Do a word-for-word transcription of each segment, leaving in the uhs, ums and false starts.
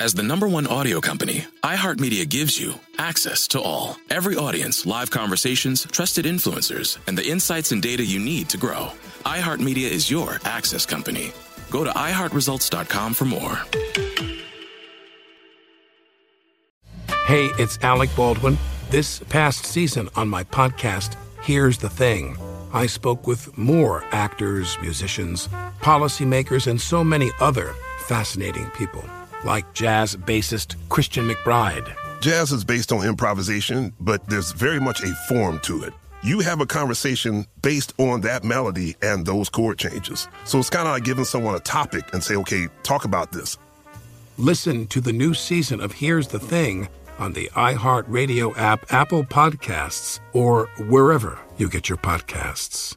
As the number one audio company, iHeartMedia gives you access to all. Every audience, live conversations, trusted influencers, and the insights and data you need to grow. iHeartMedia is your access company. Go to i heart results dot com for more. Hey, it's Alec Baldwin. This past season on my podcast, Here's the Thing, I spoke with more actors, musicians, policymakers, and so many other fascinating people, like jazz bassist Christian McBride. Jazz is based on improvisation, but there's very much a form to it. You have a conversation based on that melody and those chord changes. So it's kind of like giving someone a topic and say, okay, talk about this. Listen to the new season of Here's the Thing on the iHeartRadio app, Apple Podcasts, or wherever you get your podcasts.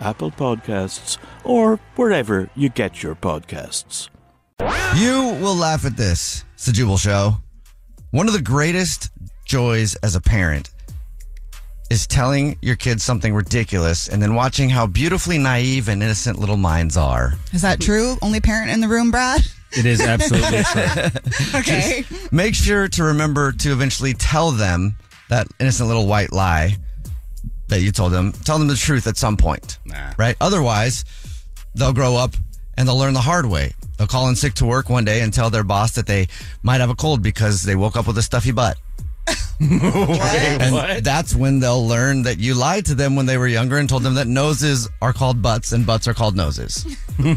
Apple Podcasts, or wherever you get your podcasts. You will laugh at this. It's The Jubal Show. One of the greatest joys as a parent is telling your kids something ridiculous and then watching how beautifully naive and innocent little minds are. Is that true? Only parent in the room, Brad? It is absolutely true. Okay. Just make sure to remember to eventually tell them that innocent little white lie that you told them. Tell them the truth at some point, nah. right? Otherwise, they'll grow up and they'll learn the hard way. They'll call in sick to work one day and tell their boss that they might have a cold because they woke up with a stuffy butt. And what? That's when they'll learn that you lied to them when they were younger and told them that noses are called butts and butts are called noses. And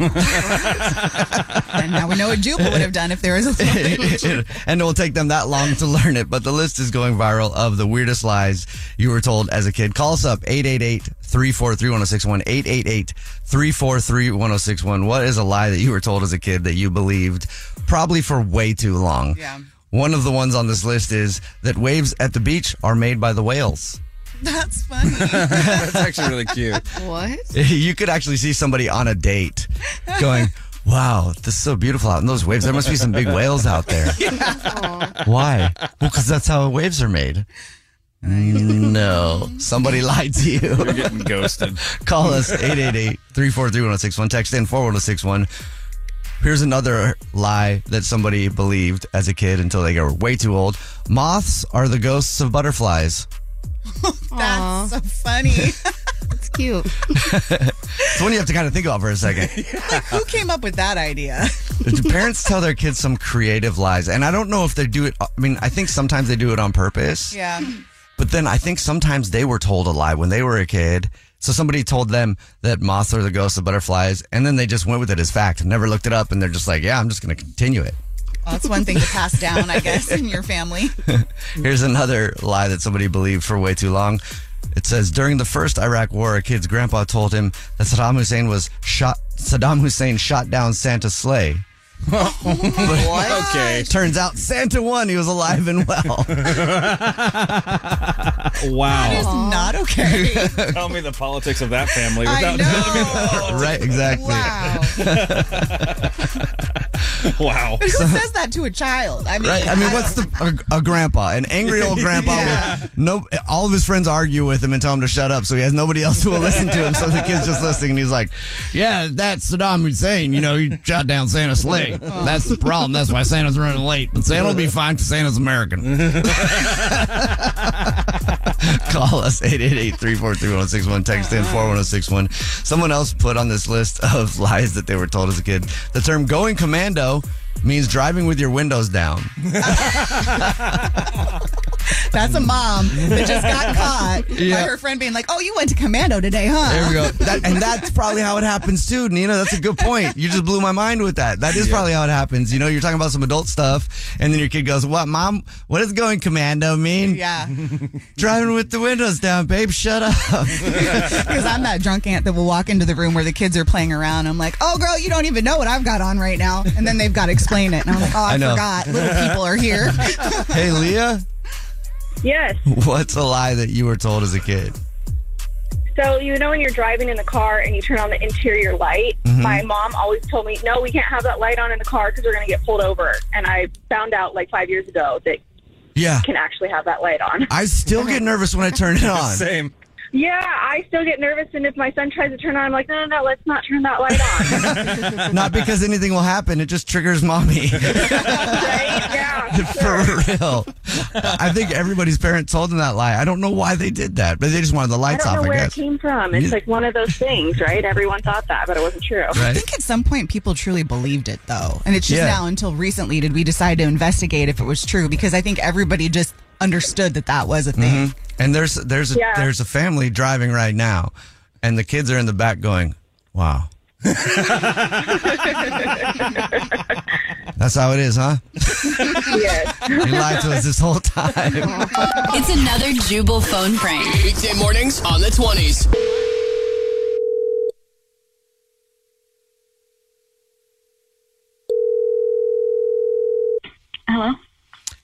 now we know what Jubal would have done if there was a thing. And it will take them that long to learn it. But the list is going viral of the weirdest lies you were told as a kid. Call us up, eight eight eight, three four three, one zero six one, eight eight eight, three four three, one zero six one. What is a lie that you were told as a kid that you believed probably for way too long? Yeah. One of the ones on this list is that waves at the beach are made by the whales. That's funny. That's actually really cute. What? You could actually see somebody on a date going, wow, this is so beautiful out in those waves. There must be some big whales out there. Yeah. Why? Well, because that's how waves are made. No. Somebody lied to you. You're getting ghosted. Call us, eight eight eight, three four three, one zero six one. Text in four one zero six one. Here's another lie that somebody believed as a kid until they were way too old. Moths are the ghosts of butterflies. That's so funny. That's cute. It's one you have to kind of think about for a second. Yeah. Like, who came up with that idea? Parents tell their kids some creative lies. And I don't know if they do it. I mean, I think sometimes they do it on purpose. Yeah. But then I think sometimes they were told a lie when they were a kid. So somebody told them that moths are the ghosts of butterflies, and then they just went with it as fact and never looked it up, and they're just like, yeah, I'm just going to continue it. Well, that's one thing to pass down, I guess, in your family. Here's another lie that somebody believed for way too long. It says, during the first Iraq war, a kid's grandpa told him that Saddam Hussein was shot, Saddam Hussein shot down Santa's sleigh. Oh, okay. Turns out Santa won. He was alive and well. Wow. That is not okay. Tell me the politics of that family without telling me the politics. Right, exactly. Wow. Wow. But who so, says that to a child? I mean, right? I mean, I what's the a, a grandpa, an angry old grandpa? Yeah. With no, all of his friends argue with him and tell him to shut up, so he has nobody else who will listen to him. So the kid's just listening, and he's like, "Yeah, that's Saddam Hussein. You know, he shot down Santa's leg." That's the problem. That's why Santa's running late. But Santa'll be fine because Santa's American. Call us eight eight eight, three four three, one zero six one. Text in four one zero six one. Someone else put on this list of lies that they were told as a kid. The term going commando means driving with your windows down. That's a mom that just got caught yeah. by her friend being like, oh, you went to commando today, huh? There we go. That, and that's probably how it happens too, Nina. That's a good point. You just blew my mind with that. That is yeah. probably how it happens. You know, you're talking about some adult stuff, and then your kid goes, what, mom? What does going commando mean? Yeah. Driving with the windows down, babe. Shut up. Because I'm that drunk aunt that will walk into the room where the kids are playing around. I'm like, oh, girl, you don't even know what I've got on right now. And then they've got to explain it. And I'm like, oh, I, I forgot. Little people are here. Hey, Leah. Yes. What's a lie that you were told as a kid? So, you know when you're driving in the car and you turn on the interior light? Mm-hmm. My mom always told me, no, we can't have that light on in the car because we're going to get pulled over. And I found out like five years ago that yeah. you can actually have that light on. I still get nervous when I turn it on. Same. Yeah, I still get nervous, and if my son tries to turn on, I'm like, no, no, no, let's not turn that light on. Not because anything will happen. It just triggers mommy. Right? Yeah. For sure. Real. I think everybody's parent told them that lie. I don't know why they did that, but they just wanted the lights off, I guess. I don't know where it came from. It's like one of those things, right? Everyone thought that, but it wasn't true. Right? I think at some point people truly believed it, though, and it's just yeah. now until recently did we decide to investigate if it was true, because I think everybody just understood that that was a thing. Mm-hmm. And there's there's a, yeah. there's a family driving right now, and the kids are in the back going, wow. That's how it is, huh? Yes. You lied to us this whole time. It's another Jubal phone prank. Weekday mornings on the twenties. Hello?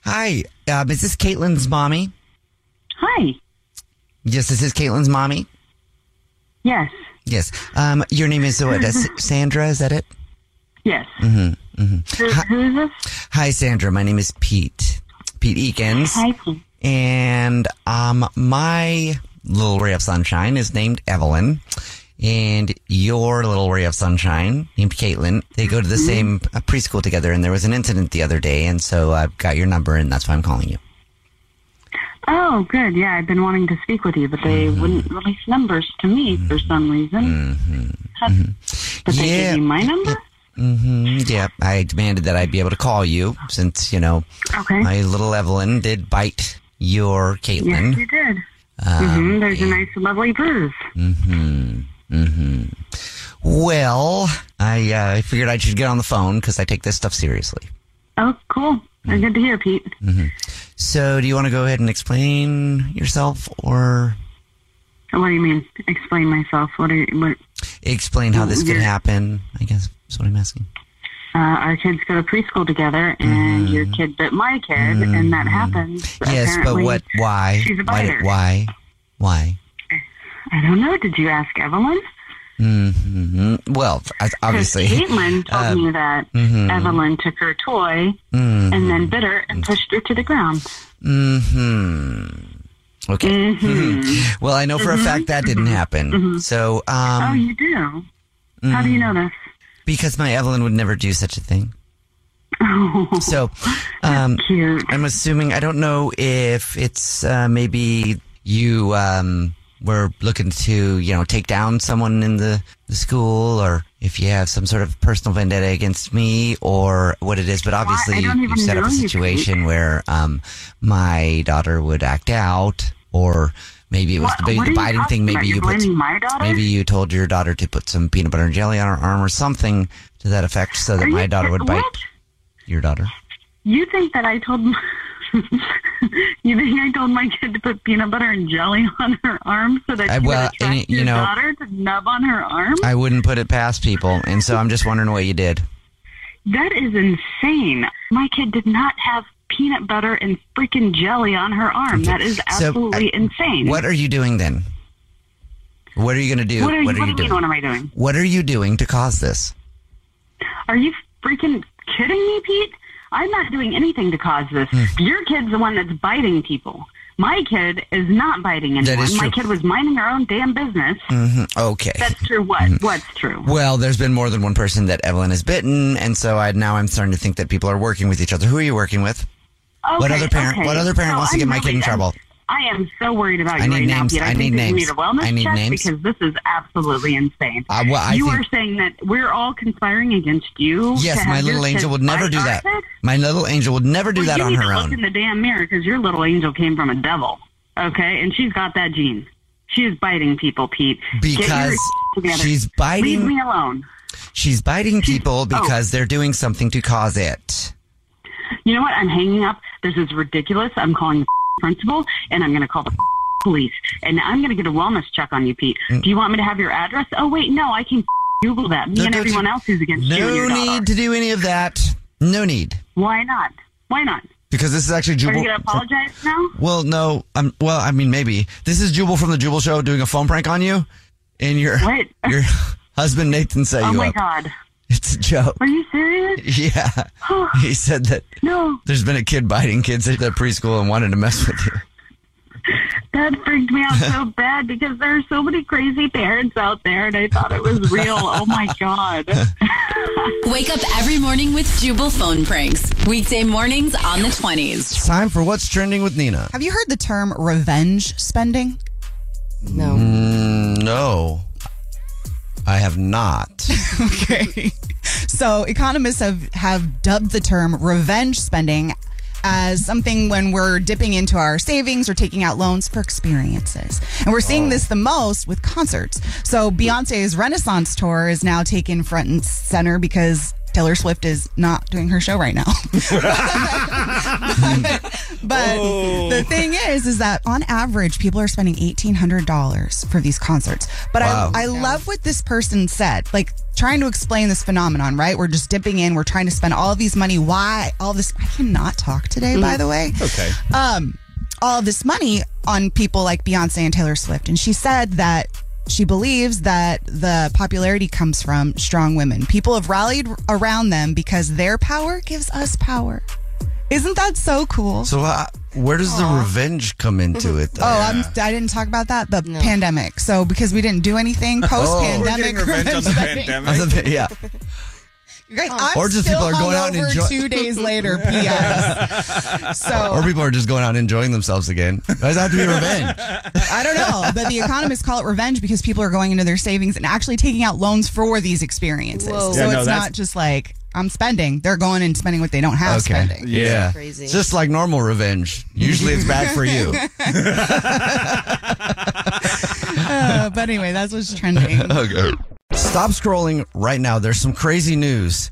Hi. Um, is this Caitlin's mommy? Hi. Yes, this is Caitlin's mommy? Yes. Yes. Um, your name is what? Uh, Sandra, is that it? Yes. Mm-hmm. Mm-hmm. Who, who is this? Hi, Sandra. My name is Pete. Pete Eakins. Hi, Pete. And um, my little ray of sunshine is named Evelyn. And your little ray of sunshine named Caitlin. They go to the mm-hmm. same uh, preschool together, and there was an incident the other day. And so I've got your number, and that's why I'm calling you. Oh, good. Yeah, I've been wanting to speak with you, but they mm-hmm. wouldn't release numbers to me mm-hmm. for some reason. Mm-hmm. Mm-hmm. But they yeah. gave you my number? Mm-hmm. Yeah, I demanded that I be able to call you since, you know, okay. my little Evelyn did bite your Caitlin. Yes, you did. Um, mm-hmm. There's and, a nice, lovely bruise. Mm-hmm. Mm-hmm. Well, I uh, figured I should get on the phone because I take this stuff seriously. Oh, cool. Mm-hmm. Good to hear, Pete. Mm-hmm. So do you want to go ahead and explain yourself, or? What do you mean, explain myself? What? Are you, what explain how this could happen, I guess is what I'm asking. Uh, our kids go to preschool together, and mm-hmm. your kid bit my kid, mm-hmm. and that happens. Yes, apparently, but what, why? She's a biter. Why? Why? Why? I don't know. Did you ask Evelyn? Mm-hmm. Well, obviously. Caitlin told uh, me that mm-hmm. Evelyn took her toy mm-hmm. and then bit her and pushed her to the ground. Mm-hmm. Okay. Mm-hmm. Mm-hmm. Well, I know for mm-hmm. a fact that didn't happen. Mm-hmm. So, um... Oh, you do? Mm-hmm. How do you know this? Because my Evelyn would never do such a thing. Oh, so, um... cute. I'm assuming, I don't know if it's uh, maybe you, um... we're looking to, you know, take down someone in the, the school, or if you have some sort of personal vendetta against me, or what it is. But obviously, well, you set up a situation where um, my daughter would act out, or maybe it was what, the, the biting thing. Maybe you put, maybe you told your daughter to put some peanut butter and jelly on her arm, or something to that effect, so that Are my daughter would bite what? your daughter. You think that I told? My- You think I told my kid to put peanut butter and jelly on her arm so that she I, well, would attract and, you your know, daughter to nub on her arm? I wouldn't put it past people, and so I'm just wondering what you did. That is insane. My kid did not have peanut butter and freaking jelly on her arm. Okay. That is absolutely so, I, insane. What are you doing then? What are you going to do? What are you, what are what you doing? What am I doing? What are you doing to cause this? Are you freaking kidding me, Pete? I'm not doing anything to cause this. Mm. Your kid's the one that's biting people. My kid is not biting anyone. That is true. My kid was minding her own damn business. Mm-hmm. Okay. That's true. What? Mm-hmm. What's true? Well, there's been more than one person that Evelyn has bitten, and so I now I'm starting to think that people are working with each other. Who are you working with? Okay, what other parent? Okay. What other parent so wants I'm to get really, my kid in I'm, trouble? I am so worried about you I need right names. now, Pete. I, I think need that names. you need a wellness I need check names. because this is absolutely insane. Uh, well, I you think... are saying that we're all conspiring against you. Yes, my little angel would never do that. Kids? My little angel would never do well, that on her own. You need to look in the damn mirror, because your little angel came from a devil, okay? And she's got that gene. She is biting people, Pete. Because she's biting... Leave me alone. She's biting people she's... because oh. they're doing something to cause it. You know what? I'm hanging up. This is ridiculous. I'm calling the principal, and I'm going to call the police, and I'm going to get a wellness check on you, Pete. Do you want me to have your address? Oh, wait, no, I can Google that. Me no, and everyone you, else who's against no you and your daughter. No need to do any of that. No need. Why not? Why not? Because this is actually Jubal. Are you going to apologize from, now? Well, no. I'm, well, I mean, maybe. This is Jubal from The Jubal Show doing a phone prank on you, and your, your husband, Nathan, set oh you up. Oh, my God. It's a joke. Are you serious? Yeah. He said that no. there's been a kid biting kids at the preschool and wanted to mess with you. That freaked me out so bad, because there are so many crazy parents out there, and I thought it was real. Oh, my God. Wake up every morning with Jubal phone pranks. Weekday mornings on the twenties. It's time for What's Trending with Nina. Have you heard the term revenge spending? No. Mm, no. I have not. Okay. So economists have, have dubbed the term revenge spending as something when we're dipping into our savings or taking out loans for experiences. And we're seeing oh. this the most with concerts. So Beyonce's Renaissance tour is now taken front and center because Taylor Swift is not doing her show right now. but but oh. the thing is, is that on average, people are spending eighteen hundred dollars for these concerts. But wow. I, I yeah. love what this person said, like trying to explain this phenomenon, right? We're just dipping in. We're trying to spend all of these money. Why all this? I cannot talk today, mm. by the way. Okay. Um, all this money on people like Beyonce and Taylor Swift. And she said that she believes that the popularity comes from strong women. People have rallied around them because their power gives us power. Isn't that so cool? So uh, where does Aww. the revenge come into it, though? Oh, I'm, I didn't talk about that. The no. pandemic. So because we didn't do anything post-pandemic. oh, revenge, revenge on the pandemic. Yeah. Guys, I'm or just people are going out and enjoying. Two days later, P S So, or people are just going out and enjoying themselves again. Why does it have to be revenge? I don't know, but the economists call it revenge because people are going into their savings and actually taking out loans for these experiences. Whoa. So yeah, no, it's not just like I'm spending; they're going and spending what they don't have. Okay. Spending. Yeah, so crazy. Just like normal revenge. Usually, it's bad for you. uh, but anyway, that's what's trending. Okay. Stop scrolling right now. There's some crazy news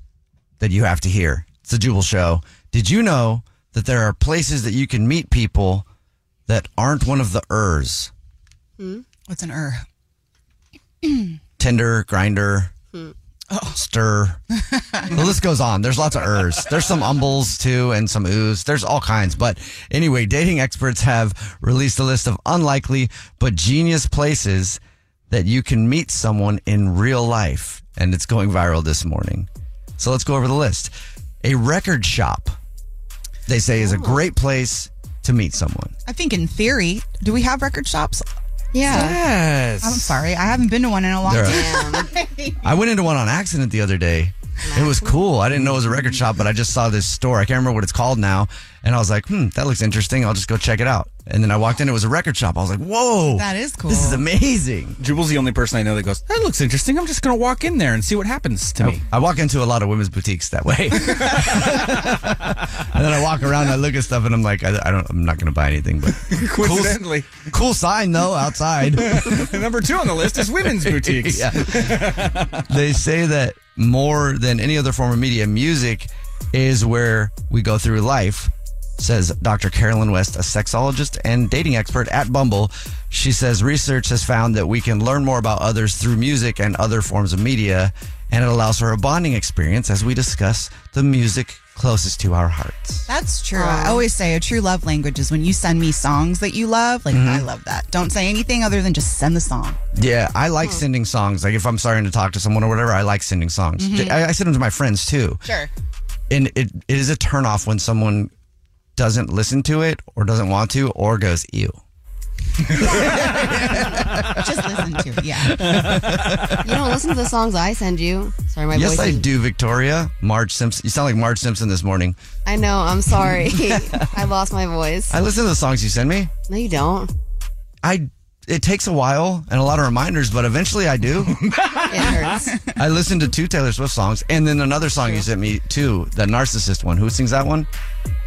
that you have to hear. It's the Jubal Show. Did you know that there are places that you can meet people that aren't one of the Ers? Hmm? What's an Er? Tinder, Grindr, hmm. oh. Stir. The list goes on. There's lots of Ers. There's some Umbles, too, and some Oohs. There's all kinds. But anyway, dating experts have released a list of unlikely but genius places that you can meet someone in real life, and it's going viral this morning. So let's go over the list. A record shop, they say, oh. is a great place to meet someone. I think in theory, do we have record shops? Yeah. Yes. I'm sorry. I haven't been to one in a long there time. I went into one on accident the other day. It was cool. I didn't know it was a record shop, but I just saw this store. I can't remember what it's called now. And I was like, hmm, that looks interesting. I'll just go check it out. And then I walked in. It was a record shop. I was like, whoa. That is cool. This is amazing. Jubal's the only person I know that goes, that looks interesting. I'm just going to walk in there and see what happens to nope. me. I walk into a lot of women's boutiques that way. And then I walk around and I look at stuff and I'm like, I, I don't, I'm not going to buy anything. But coincidentally. Cool, cool sign, though, outside. Number two on the list is women's boutiques. Yeah. They say that more than any other form of media, music is where we go through life, says Doctor Carolyn West, a sexologist and dating expert at Bumble. She says research has found that we can learn more about others through music and other forms of media, and it allows for a bonding experience as we discuss the music closest to our hearts. That's true. Aww. I always say a true love language is when you send me songs that you love. Like, mm-hmm. I love that. Don't say anything other than just send the song. Yeah, I like oh. sending songs. Like, if I'm starting to talk to someone or whatever, I like sending songs. Mm-hmm. I, I send them to my friends, too. Sure. And it, it is a turnoff when someone doesn't listen to it or doesn't want to or goes, ew. Just listen to it, yeah. You don't listen to the songs I send you. Sorry, my yes, voice. Yes, I do, Victoria. Marge Simpson. You sound like Marge Simpson this morning. I know. I'm sorry. I lost my voice. I listen to the songs you send me. No, you don't. I. It takes a while and a lot of reminders, but eventually I do. It hurts. I listened to two Taylor Swift songs and then another song you sent me too, the Narcissist one. Who sings that one? Uh,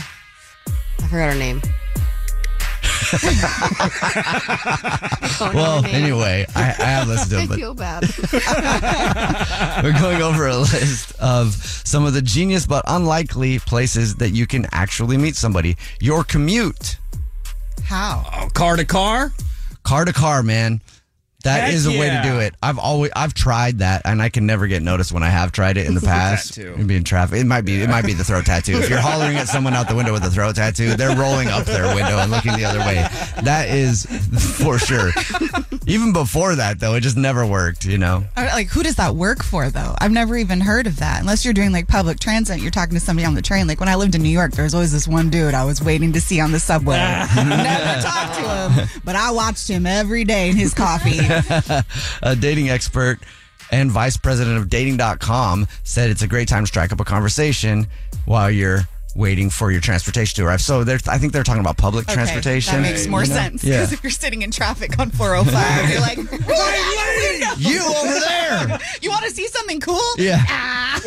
I forgot her name. Well, anyway, I, I have listened to it. I feel bad. We're going over a list of some of the genius but unlikely places that you can actually meet somebody. Your commute. How? Oh, car to car? Car to car, man. That Heck is a yeah. way to do it. I've always I've tried that, and I can never get noticed when I have tried it in the past. It'd be in traffic. It might be yeah. it might be the throat tattoo. If you're hollering at someone out the window with a throat tattoo, they're rolling up their window and looking the other way. That is for sure. Even before that, though, it just never worked. You know, like who does that work for, though? I've never even heard of that. Unless you're doing like public transit, you're talking to somebody on the train. Like when I lived in New York, there was always this one dude I was waiting to see on the subway. Never talked to him, but I watched him every day in his coffee. A dating expert and vice president of dating dot com said it's a great time to strike up a conversation while you're waiting for your transportation to arrive. So they're, I think they're talking about public okay, transportation. That makes more you know? sense. Because yeah. if you're sitting in traffic on four oh five, you're like, hey, you over there. You want to see something cool? Yeah. Ah.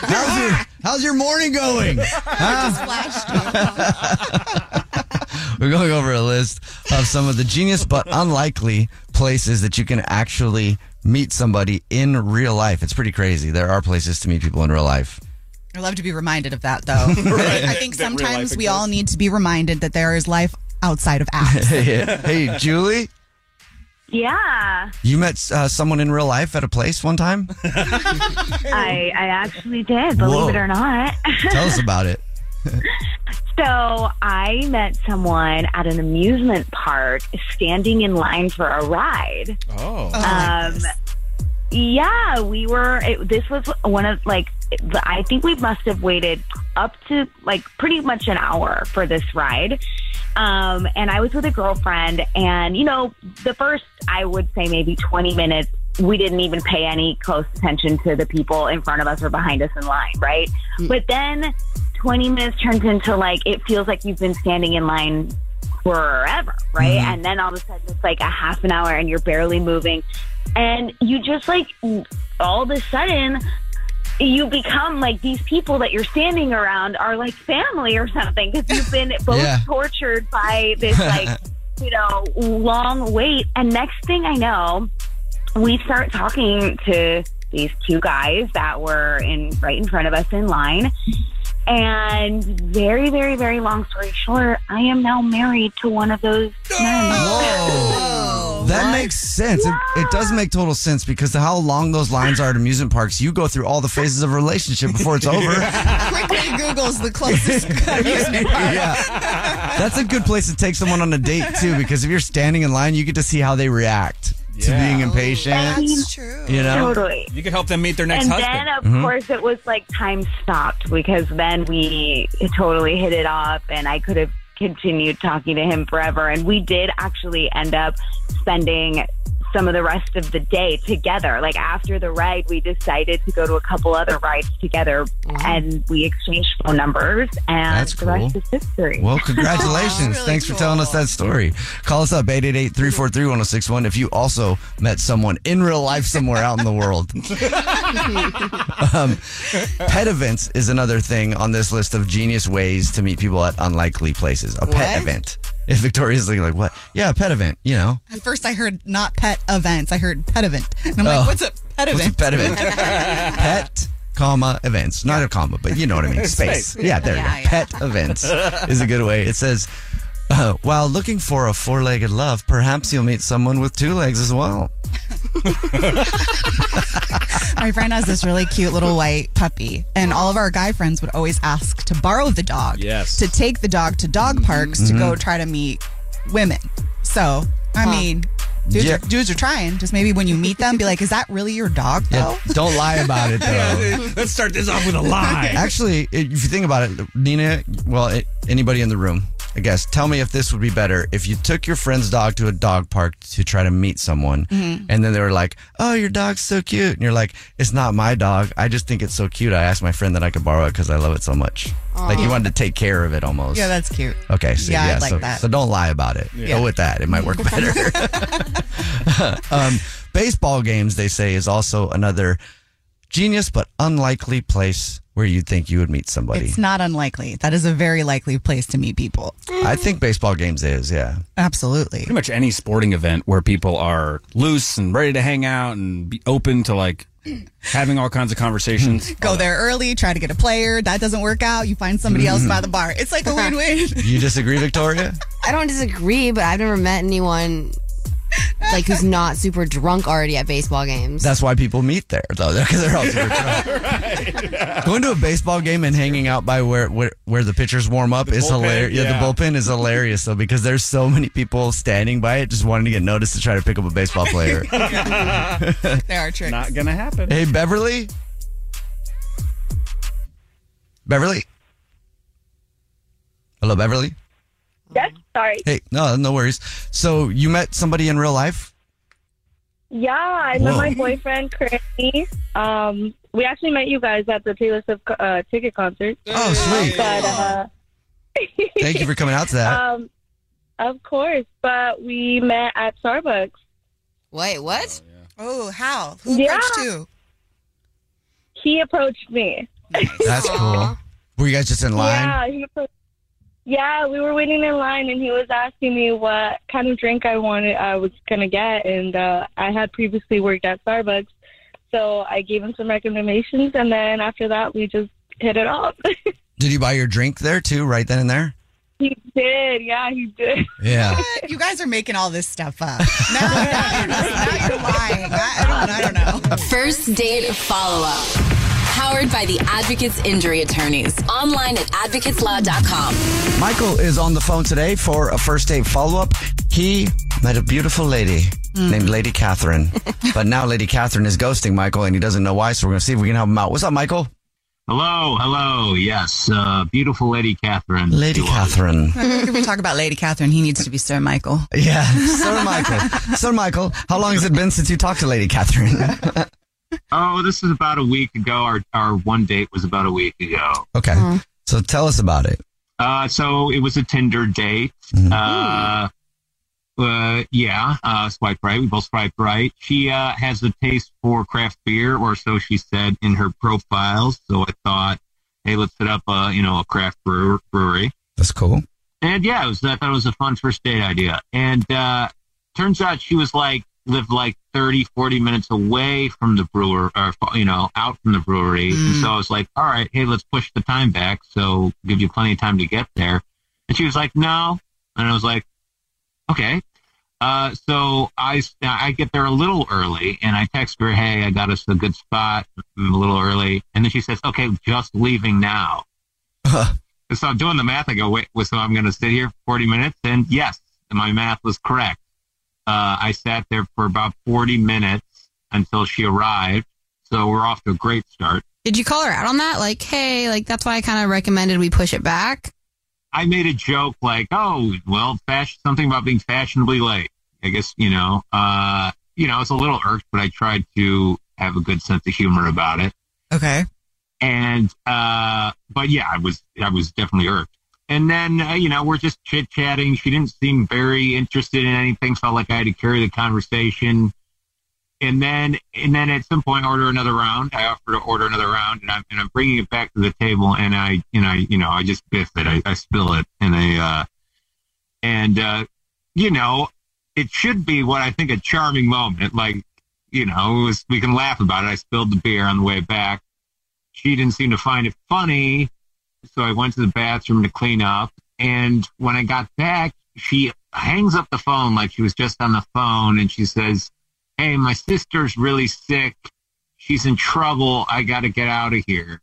how's, your, how's your morning going? Huh? We're going over a list of some of the genius but unlikely places that you can actually meet somebody in real life. It's pretty crazy. There are places to meet people in real life. I love to be reminded of that, though. Right. I think sometimes we all need to be reminded that there is life outside of apps. Hey, hey, Julie? Yeah. You met uh, someone in real life at a place one time? I, I actually did, believe Whoa. it or not. Tell us about it. So I met someone at an amusement park standing in line for a ride. Oh. Um, yeah, we were, it, this was one of like, I think we must have waited up to like pretty much an hour for this ride. Um, and I was with a girlfriend and, you know, the first, I would say maybe twenty minutes, we didn't even pay any close attention to the people in front of us or behind us in line, right? Mm. But then twenty minutes turns into like, it feels like you've been standing in line forever, right? Mm-hmm. And then all of a sudden it's like a half an hour and you're barely moving. And you just like, all of a sudden, you become like these people that you're standing around are like family or something. Because you've been both yeah. tortured by this like, you know, long wait. And next thing I know, we start talking to these two guys that were in right in front of us in line. And very, very, very long story short, I am now married to one of those men. Whoa. That what? makes sense. Yeah. It, it does make total sense because of how long those lines are at amusement parks. You go through all the phases of a relationship before it's over. Quickly Googles the closest amusement park. Yeah. That's a good place to take someone on a date, too, because if you're standing in line, you get to see how they react. To yeah. being impatient. That's true. You know? Totally. You could help them meet their next and husband. And then, of mm-hmm. course, it was like time stopped because then we totally hit it off and I could have continued talking to him forever. And we did actually end up spending some of the rest of the day together. Like after the ride, we decided to go to a couple other rides together mm-hmm. and we exchanged phone numbers and That's cool. the rest is history. Well, congratulations. Really Thanks cool. for telling us that story. Call us up eight eight eight, three four three, one oh six one if you also met someone in real life somewhere out in the world. um, pet events is another thing on this list of genius ways to meet people at unlikely places. A what? pet event. If Victoria's looking like, what? Yeah, a pet event, you know. At first I heard not pet events. I heard pet event. And I'm oh. like, what's a pet event? What's a pet event? Pet, comma, events. Not a comma, but you know what I mean. Space. Space. Yeah, there yeah, you go. Yeah. Pet events is a good way. It says, uh, while looking for a four-legged love, perhaps you'll meet someone with two legs as well. My friend has this really cute little white puppy, and all of our guy friends would always ask to borrow the dog, yes. to take the dog to dog parks mm-hmm. to go try to meet women. So, I huh. mean, dudes, yeah. are, dudes are trying. Just maybe when you meet them, be like, is that really your dog, though? Yeah, don't lie about it, though. Yeah, let's start this off with a lie. Actually, if you think about it, Nina, well, it, anybody in the room, I guess. Tell me if this would be better. If you took your friend's dog to a dog park to try to meet someone, mm-hmm. and then they were like, oh, your dog's so cute. And you're like, it's not my dog. I just think it's so cute. I asked my friend that I could borrow it because I love it so much. Aww. Like you wanted to take care of it almost. Yeah, that's cute. Okay. So, yeah, yeah, I like so, that. So don't lie about it. Yeah. Go with that. It might work better. um, baseball games, they say, is also another genius but unlikely place where you'd think you would meet somebody. It's not unlikely. That is a very likely place to meet people. I think baseball games is, yeah. Absolutely. Pretty much any sporting event where people are loose and ready to hang out and be open to like having all kinds of conversations. Go uh, there early, try to get a player. That doesn't work out. You find somebody else by the bar. It's like a win-win. You disagree, Victoria? I don't disagree, but I've never met anyone like who's not super drunk already at baseball games. That's why people meet there, though, because they're all super drunk. Right, yeah. Going to a baseball game and hanging out by where where, where the pitchers warm up the is hilarious. Yeah. yeah, the bullpen is hilarious, though, because there's so many people standing by it just wanting to get noticed to try to pick up a baseball player. There are tricks. Not going to happen. Hey, Beverly? Beverly? Hello, Beverly? Yes, sorry. Hey, no, no worries. So you met somebody in real life? Yeah, I Whoa. met my boyfriend, Chris. Um, we actually met you guys at the Taylor Swift uh, ticket concert. Oh, sweet. But, uh, thank you for coming out to that. Um, of course, but we met at Starbucks. Wait, what? Oh, yeah. oh how? Who yeah. approached you? He approached me. Nice. That's cool. Were you guys just in line? Yeah, he approached Yeah, we were waiting in line, and he was asking me what kind of drink I wanted, I was going to get, and uh, I had previously worked at Starbucks, so I gave him some recommendations, and then after that, we just hit it off. Did you buy your drink there, too, right then and there? He did, yeah, he did. Yeah. What? You guys are making all this stuff up. Now, now, you're, now you're lying. I, I, don't, I don't know. First date follow-up. Powered by the Advocates Injury Attorneys. Online at advocates law dot com. Michael is on the phone today for a first date follow-up. He met a beautiful lady mm. named Lady Catherine. But now Lady Catherine is ghosting Michael, and he doesn't know why, so we're going to see if we can help him out. What's up, Michael? Hello, hello. Yes, uh, beautiful Lady Catherine. Lady you Catherine. Can we talk about Lady Catherine? He needs to be Sir Michael. Yeah, Sir Michael. Sir Michael, how long has it been since you talked to Lady Catherine? Oh, this is about a week ago. Our our one date was about a week ago. Okay. Mm. So tell us about it. Uh, so it was a Tinder date. Mm. Uh, uh, yeah, uh, swipe right. We both swipe right. She uh, has a taste for craft beer, or so she said in her profile. So I thought, hey, let's set up a, you know, a craft brewer, brewery. That's cool. And yeah, it was, I thought it was a fun first date idea. And uh, turns out she was like, lived like thirty, forty minutes away from the brewer, or, you know, out from the brewery. Mm. And so I was like, all right, hey, let's push the time back. So give you plenty of time to get there. And she was like, no. And I was like, okay. Uh, so I, I get there a little early and I text her, hey, I got us a good spot. I'm a little early. And then she says, okay, just leaving now. Uh-huh. And so I'm doing the math. I go, wait, so I'm going to sit here for forty minutes. And yes, my math was correct. Uh, I sat there for about forty minutes until she arrived. So we're off to a great start. Did you call her out on that? Like, hey, like, that's why I kind of recommended we push it back. I made a joke like, oh, well, fashion, something about being fashionably late. I guess, you know, uh, you know, I was a little irked, but I tried to have a good sense of humor about it. Okay. And, uh, but yeah, I was, I was definitely irked. And then, uh, you know, we're just chit-chatting. She didn't seem very interested in anything. Felt like I had to carry the conversation. And then and then at some point, order another round. I offered to order another round, and I'm, and I'm bringing it back to the table, and I, and I you know, I just biff it. I, I spill it. And, I, uh, and uh, you know, it should be what I think a charming moment. Like, you know, it was, we can laugh about it. I spilled the beer on the way back. She didn't seem to find it funny. So I went to the bathroom to clean up. And when I got back, she hangs up the phone like she was just on the phone. And she says, hey, my sister's really sick. She's in trouble. I got to get out of here.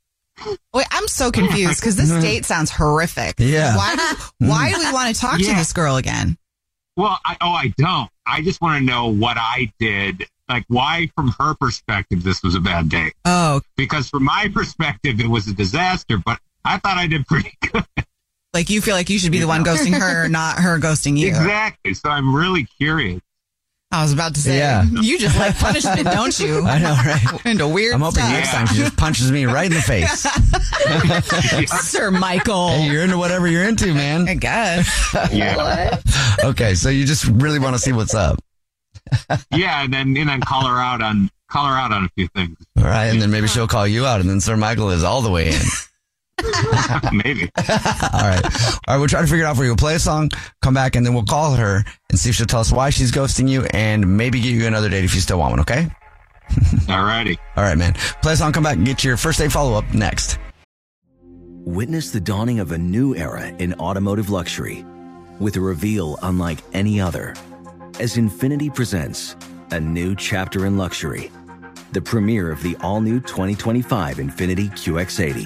Wait, I'm so confused because this date sounds horrific. Yeah. Why do, why do we want to talk yeah. to this girl again? Well, I, oh, I don't. I just want to know what I did. Like, why, from her perspective, this was a bad date. Oh. Because from my perspective, it was a disaster. But I thought I did pretty good. Like, you feel like you should be you the know. one ghosting her, not her ghosting you. Exactly. So I'm really curious. I was about to say, yeah. you just like punishment, don't you? I know, right? Into weird I'm hoping stuff. Next time she just punches me right in the face. Sir Michael. Hey, you're into whatever you're into, man. I guess. Yeah. What? Okay, so you just really want to see what's up. Yeah, and then, and then call her out on call her out on a few things. All right, and then maybe she'll call you out, and then Sir Michael is all the way in. Maybe. All right. All right. We'll try to figure it out for you. We'll play a song, come back, and then we'll call her and see if she'll tell us why she's ghosting you and maybe get you another date if you still want one, okay? All righty. All right, man. Play a song, come back, and get your first date follow-up next. Witness the dawning of a new era in automotive luxury with a reveal unlike any other as Infiniti presents a new chapter in luxury, the premiere of the all-new twenty twenty-five Infiniti Q X eighty.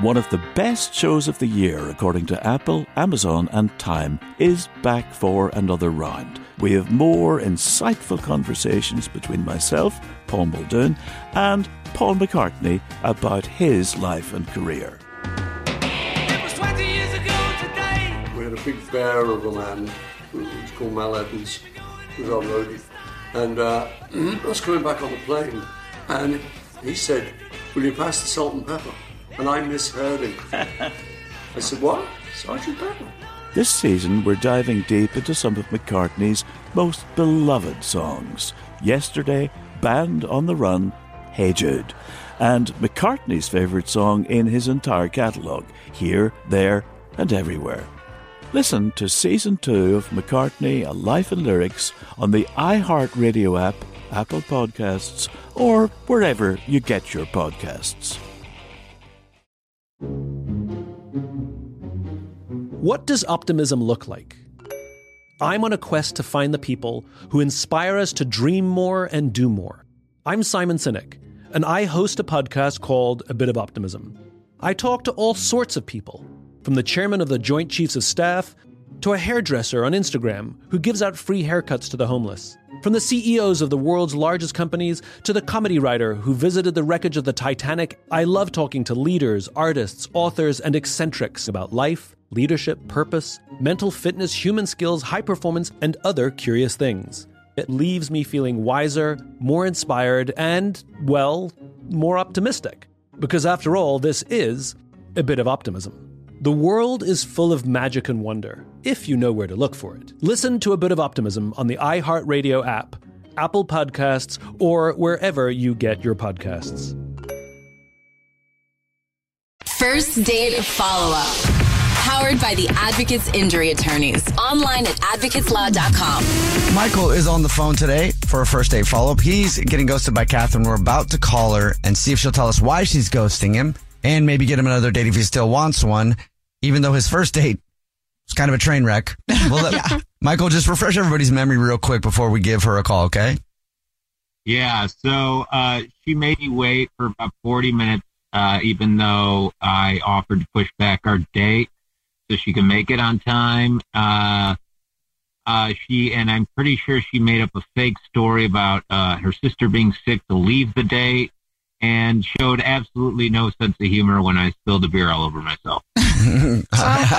One of the best shows of the year, according to Apple, Amazon, and Time, is back for another round. We have more insightful conversations between myself, Paul Muldoon, and Paul McCartney about his life and career. It was twenty years ago today. We had a big bear of a man, who's called Mal Evans, who was our roadie, and uh, I was coming back on the plane, and he said, "Will you pass the salt and pepper?" And I misheard him. I said, "What? Sergeant Pepper?" This season, we're diving deep into some of McCartney's most beloved songs. Yesterday, Band on the Run, Hey Jude. And McCartney's favourite song in his entire catalogue, Here, There and Everywhere. Listen to Season two of McCartney, A Life in Lyrics on the iHeartRadio app, Apple Podcasts, or wherever you get your podcasts. What does optimism look like? I'm on a quest to find the people who inspire us to dream more and do more. I'm Simon Sinek, and I host a podcast called A Bit of Optimism. I talk to all sorts of people, from the chairman of the Joint Chiefs of Staff to a hairdresser on Instagram who gives out free haircuts to the homeless, from the C E Os of the world's largest companies to the comedy writer who visited the wreckage of the Titanic. I love talking to leaders, artists, authors, and eccentrics about life, leadership, purpose, mental fitness, human skills, high performance, and other curious things. It leaves me feeling wiser, more inspired, and, well, more optimistic. Because after all, this is a bit of optimism. The world is full of magic and wonder, if you know where to look for it. Listen to A Bit of Optimism on the iHeartRadio app, Apple Podcasts, or wherever you get your podcasts. First Date Follow-Up. Powered by the Advocates Injury Attorneys. Online at advocates law dot com. Michael is on the phone today for a first date follow-up. He's getting ghosted by Catherine. We're about to call her and see if she'll tell us why she's ghosting him and maybe get him another date if he still wants one. Even though his first date was kind of a train wreck. We'll let yeah. Michael just refresh everybody's memory real quick before we give her a call, okay? Yeah, so uh, she made me wait for about forty minutes, uh, even though I offered to push back our date so she could make it on time. Uh, uh, she and I'm pretty sure she made up a fake story about uh, her sister being sick to leave the date, and showed absolutely no sense of humor when I spilled the beer all over myself. I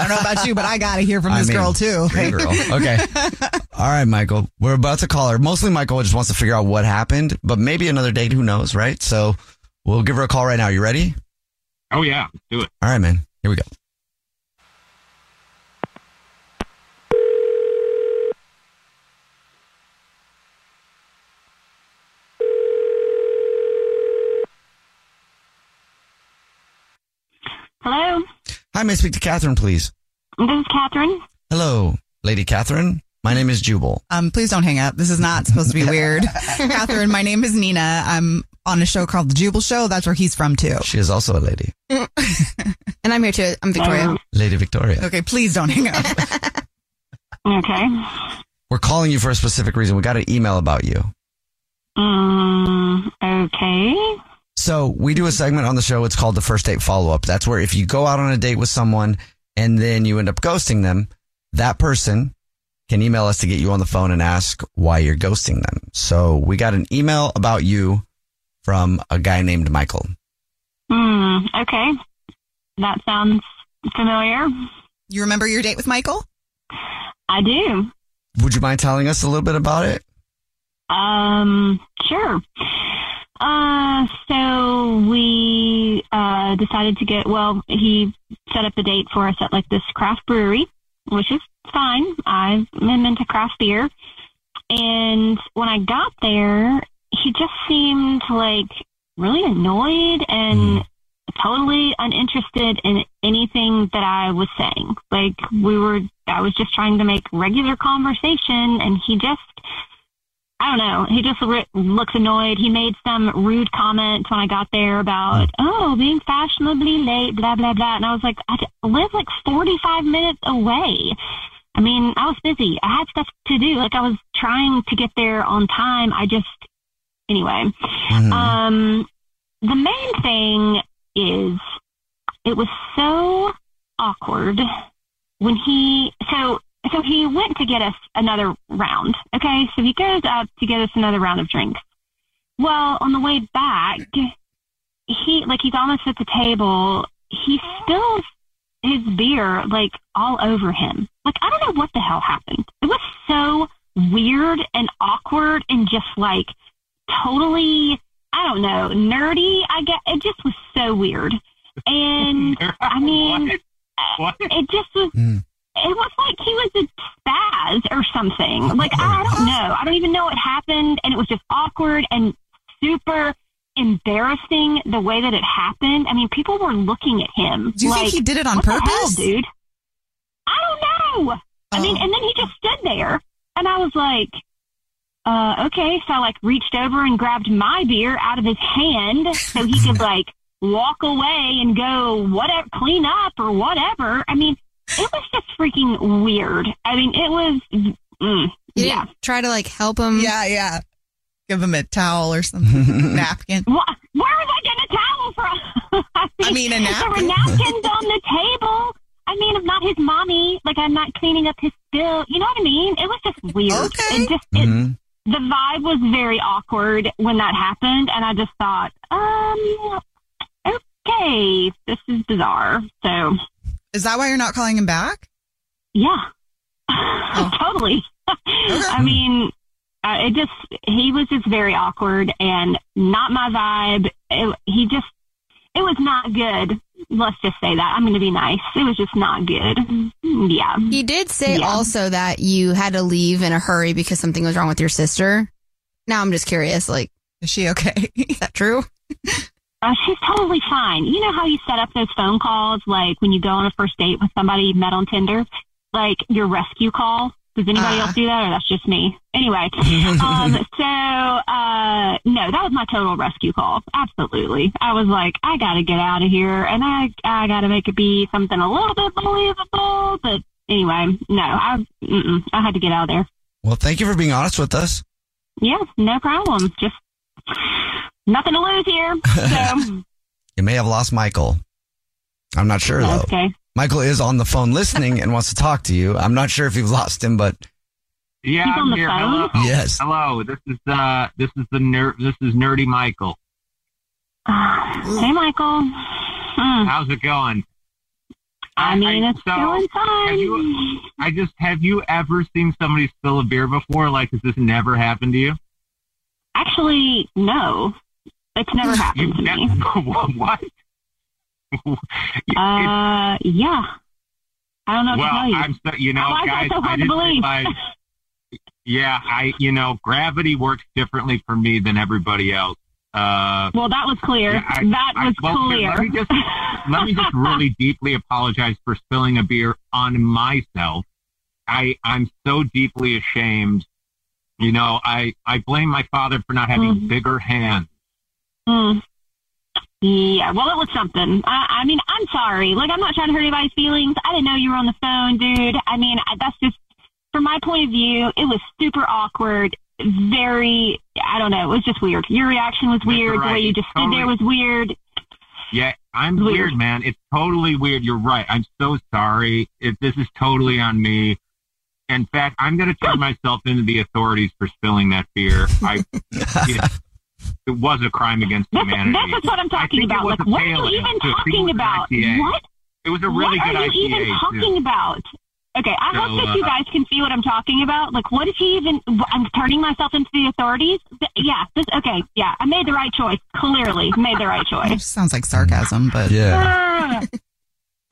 don't know about you, but I got to hear from this I mean, girl, too. Great girl. Okay. All right, Michael. We're about to call her. Mostly Michael just wants to figure out what happened, but maybe another date. Who knows, right? So we'll give her a call right now. You ready? Oh, yeah. Let's do it. All right, man. Here we go. Hi, may I speak to Catherine, please? This is Catherine. Hello, Lady Catherine. My name is Jubal. Um, please don't hang up. This is not supposed to be weird. Catherine, my name is Nina. I'm on a show called The Jubal Show. That's where he's from, too. She is also a lady. And I'm here, too. I'm Victoria. Um, Lady Victoria. Okay, please don't hang up. Okay. We're calling you for a specific reason. We got an email about you. Um, okay. So we do a segment on the show. It's called the First Date Follow-Up. That's where if you go out on a date with someone and then you end up ghosting them, that person can email us to get you on the phone and ask why you're ghosting them. So we got an email about you from a guy named Michael. Hmm. Okay. That sounds familiar. You remember your date with Michael? I do. Would you mind telling us a little bit about it? Um, sure. Uh, so we, uh, decided to get, well, he set up a date for us at like this craft brewery, which is fine. I'm into craft beer. And when I got there, he just seemed like really annoyed and mm. totally uninterested in anything that I was saying. Like we were, I was just trying to make regular conversation and he just, I don't know, he just re- looks annoyed. He made some rude comments when I got there about, oh, being fashionably late, blah, blah, blah. And I was like, I live like forty-five minutes away. I mean, I was busy. I had stuff to do. Like I was trying to get there on time. I just, anyway, mm-hmm. um, the main thing is it was so awkward when he, so So he went to get us another round. Okay, so he goes up to get us another round of drinks. Well, on the way back, he like he's almost at the table. He spills his beer like all over him. Like I don't know what the hell happened. It was so weird and awkward and just like totally I don't know nerdy. I guess it just was so weird. And I mean, what? What? It just was. Mm. It was like he was a spaz or something. Like, I don't know. I don't even know what happened. And it was just awkward and super embarrassing the way that it happened. I mean, people were looking at him. Do you like, think he did it on purpose? Hell, dude? I don't know. Oh. I mean, and then he just stood there. And I was like, uh, okay. So I, like, reached over and grabbed my beer out of his hand so he could, like, walk away and go, whatever, clean up or whatever. I mean, it was just freaking weird. I mean, it was, mm, yeah. Try to, like, help him. Yeah, yeah. Give him a towel or something. Napkin. What? Where was I getting a towel from? I, mean, I mean, a napkin. There were napkins on the table. I mean, I'm not his mommy. Like, I'm not cleaning up his spill. You know what I mean? It was just weird. Okay. It just, it, mm-hmm. The vibe was very awkward when that happened, and I just thought, um, okay, this is bizarre, so... Is that why you're not calling him back? Yeah, oh. Totally. I mean, uh, it just, he was just very awkward and not my vibe. It, he just, it was not good. Let's just say that. I'm going to be nice. It was just not good. Yeah. He did say yeah. also that you had to leave in a hurry because something was wrong with your sister. Now I'm just curious, like, is she okay? Is that true? Uh, she's totally fine. You know how you set up those phone calls, like when you go on a first date with somebody you met on Tinder, like your rescue call? Does anybody uh. else do that, or that's just me? Anyway, um, so, uh, no, that was my total rescue call. Absolutely. I was like, I got to get out of here, and I I got to make it be something a little bit believable. But anyway, no, I, mm-mm, I had to get out of there. Well, thank you for being honest with us. Yeah, no problem. Just... nothing to lose here. So. You may have lost Michael. I'm not sure, though. Okay. Michael is on the phone listening and wants to talk to you. I'm not sure if you've lost him, but... Yeah, he's I'm here. Hello. Yes. Hello. This is, uh, this is, the ner- this is Nerdy Michael. Uh, hey, Michael. Mm. How's it going? I mean, I, it's so, going fine. Have you, I just, have you ever seen somebody spill a beer before? Like, has this never happened to you? Actually, no. It's never happened to me. What? Uh, yeah. I don't know what well, to tell you. I'm so, you know, Why guys, is that so hard I to believe? Realize, yeah, I, you know, gravity works differently for me than everybody else. Uh, well, that was clear. Yeah, I, that I, was well, clear. Let me just, let me just really deeply apologize for spilling a beer on myself. I, I'm so deeply ashamed. You know, I, I blame my father for not having mm. bigger hands. Mm. Yeah, well, it was something. I, I mean, I'm sorry. Like, I'm not trying to hurt anybody's feelings. I didn't know you were on the phone, dude. I mean, I, that's just, from my point of view, it was super awkward. Very, I don't know, it was just weird. Your reaction was weird. Right. The way you just totally, stood there was weird. Yeah, I'm weird. weird, man. It's totally weird. You're right. I'm so sorry. It, this is totally on me. In fact, I'm going to turn myself into the authorities for spilling that beer. I, it, it was a crime against that's, humanity. That's what I'm talking about. Like, what are you even talking about? What? It was a really good idea. What are you even talking about? Okay, I so, hope that you guys can see what I'm talking about. Like, what is he even... I'm turning myself into the authorities? Yeah, this, okay, yeah. I made the right choice, clearly. made the right choice. It just sounds like sarcasm, but... Yeah.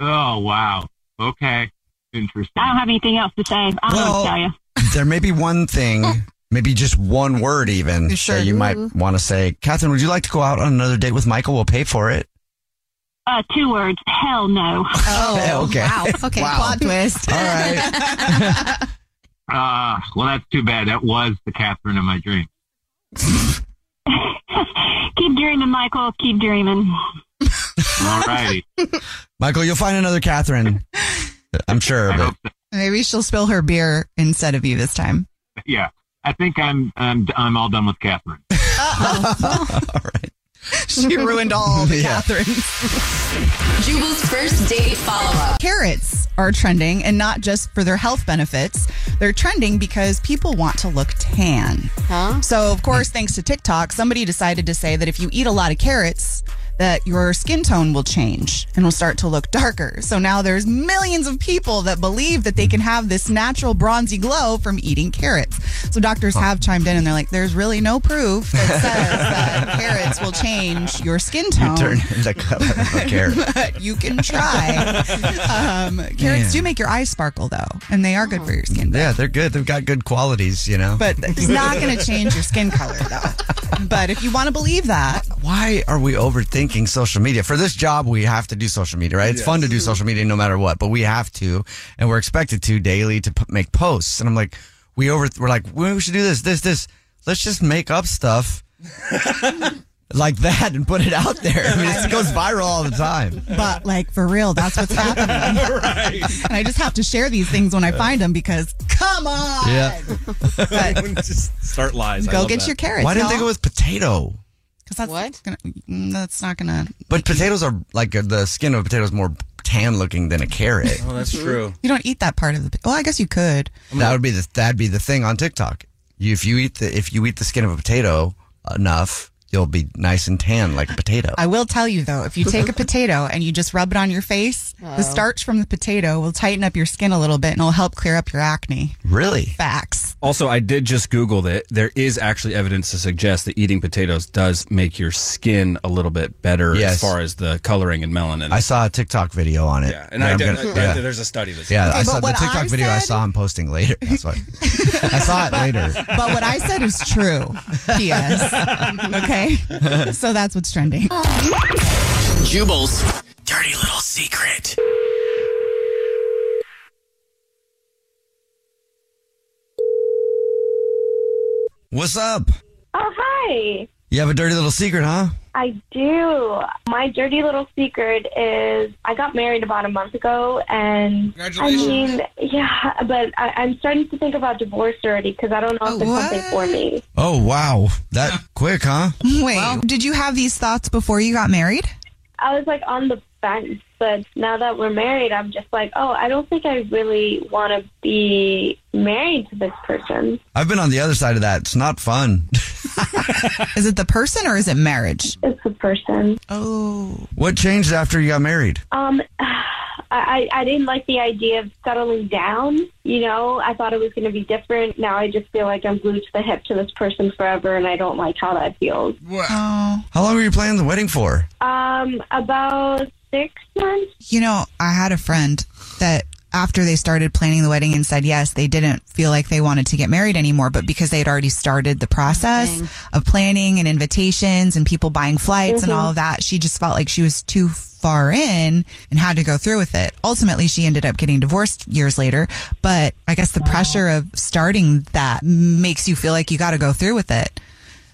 Oh, wow. Okay, interesting. I don't have anything else to say. I don't well, know what to tell you. There may be one thing, maybe just one word even, that sure so you might want to say. Catherine, would you like to go out on another date with Michael? We'll pay for it. Uh, two words. Hell no. Oh, okay. Wow. Okay. Wow. Plot twist. All right. uh, well, that's too bad. That was the Catherine of my dream. Keep dreaming, Michael. Keep dreaming. All righty. Michael, you'll find another Catherine. I'm sure. But... So. Maybe she'll spill her beer instead of you this time. Yeah. I think I'm, I'm, I'm all done with Catherine. Uh-oh. All right. She ruined all the yeah. Catherines. Jubal's first date follow-up. Carrots are trending, and not just for their health benefits. They're trending because people want to look tan. Huh? So, of course, thanks to TikTok, somebody decided to say that if you eat a lot of carrots, that your skin tone will change and will start to look darker. So now there's millions of people that believe that they can have this natural bronzy glow from eating carrots. So doctors have chimed in and they're like, there's really no proof that says that carrots will change your skin tone. You turn the color of a carrot. But you can try. Um, carrots yeah. do make your eyes sparkle, though, and they are good for your skin. Yeah, though. They're good. They've got good qualities, you know. But it's not going to change your skin color, though. But if you want to believe that. Why are we overthinking social media? For this job, we have to do social media, right? It's yes. fun to do social media no matter what, but we have to, and we're expected to daily to p- make posts. And I'm like, we over, we're like, we should do this, this, this. Let's just make up stuff like that and put it out there. I mean, it goes viral all the time. But like for real, that's what's happening. Right. And I just have to share these things when I find them because come on, yeah. just start lies. Go I love get that. Your carrots. Why didn't y'all? They go with potato? That's what? Gonna, that's not gonna. But like, potatoes are like the skin of a potato is more tan looking than a carrot. Oh, that's true. You don't eat that part of the. Well, I guess you could. I mean, that would be the that'd be the thing on TikTok. You, if you eat the if you eat the skin of a potato enough, you'll be nice and tan like a potato. I will tell you though, if you take a potato and you just rub it on your face, oh. the starch from the potato will tighten up your skin a little bit and it'll help clear up your acne. Really? Facts. Also, I did just Google that there is actually evidence to suggest that eating potatoes does make your skin a little bit better yes. as far as the coloring and melanin. I saw a TikTok video on it. Yeah, and, and I did, gonna, yeah. there's a study that's Yeah, okay, I saw the TikTok I video said... I saw him posting later. That's what I saw it but, later. But what I said is true. P S Okay? So that's what's trending. Jubal's dirty little secret. What's up? Oh, hi. You have a dirty little secret, huh? I do. My dirty little secret is I got married about a month ago, and congratulations. I mean, yeah, but I, I'm starting to think about divorce already because I don't know oh, if there's what? something for me. Oh, wow. That yeah. quick, huh? Wait, wow. did you have these thoughts before you got married? I was like on the fence, but now that we're married, I'm just like, oh, I don't think I really want to be married to this person. I've been on the other side of that. It's not fun. Is it the person or is it marriage? It's the person. Oh. What changed after you got married? Um, I, I didn't like the idea of settling down. You know, I thought it was going to be different. Now I just feel like I'm glued to the hip to this person forever, and I don't like how that feels. Wow. How long were you planning the wedding for? Um, about six months. You know, I had a friend that after they started planning the wedding and said yes, they didn't feel like they wanted to get married anymore, but because they had already started the process of planning and invitations and people buying flights mm-hmm. and all of that, she just felt like she was too far in and had to go through with it. Ultimately, she ended up getting divorced years later, but I guess the wow. pressure of starting that makes you feel like you got to go through with it.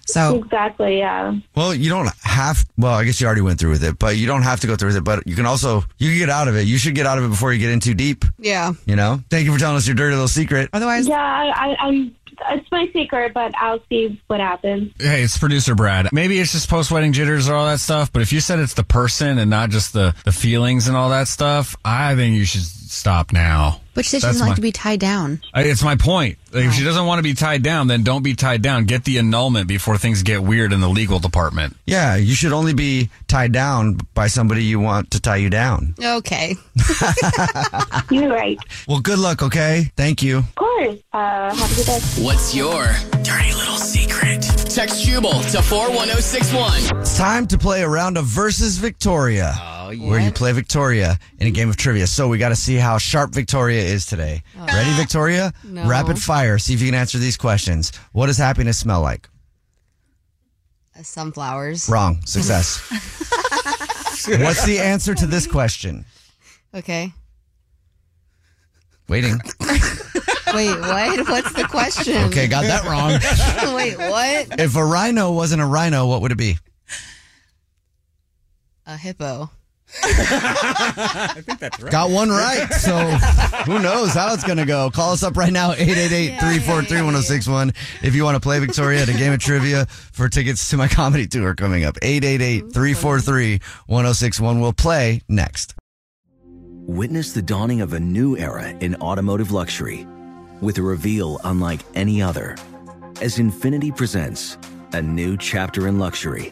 So exactly, yeah. Well, you don't have, well, I guess you already went through with it, but you don't have to go through with it, but you can also, you can get out of it. You should get out of it before you get in too deep. Yeah. You know? Thank you for telling us your dirty little secret. Otherwise. Yeah, I, I, I'm, it's my secret, but I'll see what happens. Hey, it's producer Brad. Maybe it's just post-wedding jitters or all that stuff, but if you said it's the person and not just the, the feelings and all that stuff, I think you should stop now. But she doesn't like to be tied down. I, it's my point. Like, wow. If she doesn't want to be tied down, then don't be tied down. Get the annulment before things get weird in the legal department. Yeah, you should only be tied down by somebody you want to tie you down. Okay. You're right. Well, good luck, okay? Thank you. Of course. Uh, have a good day. What's your dirty little secret? Text Jubal to four one zero six one. It's time to play a round of Versus Victoria. Oh, yeah. Where you play Victoria in a game of trivia. So we got to see how sharp Victoria is today. Oh. Ready, Victoria? No. Rapid fire. See if you can answer these questions. What does happiness smell like? Sunflowers. Wrong. Success. What's the answer to this question? Okay. Waiting. Wait, what? What's the question? Okay, got that wrong. Wait, what? If a rhino wasn't a rhino, what would it be? A hippo. I think that's right. Got one right. So who knows how it's going to go. Call us up right now, eight eight eight, three four three, one zero six one. If you want to play Victoria at a game of trivia for tickets to my comedy tour coming up. eight eight eight, three four three, one zero six one. We'll play next. Witness the dawning of a new era in automotive luxury with a reveal unlike any other as Infiniti presents a new chapter in luxury.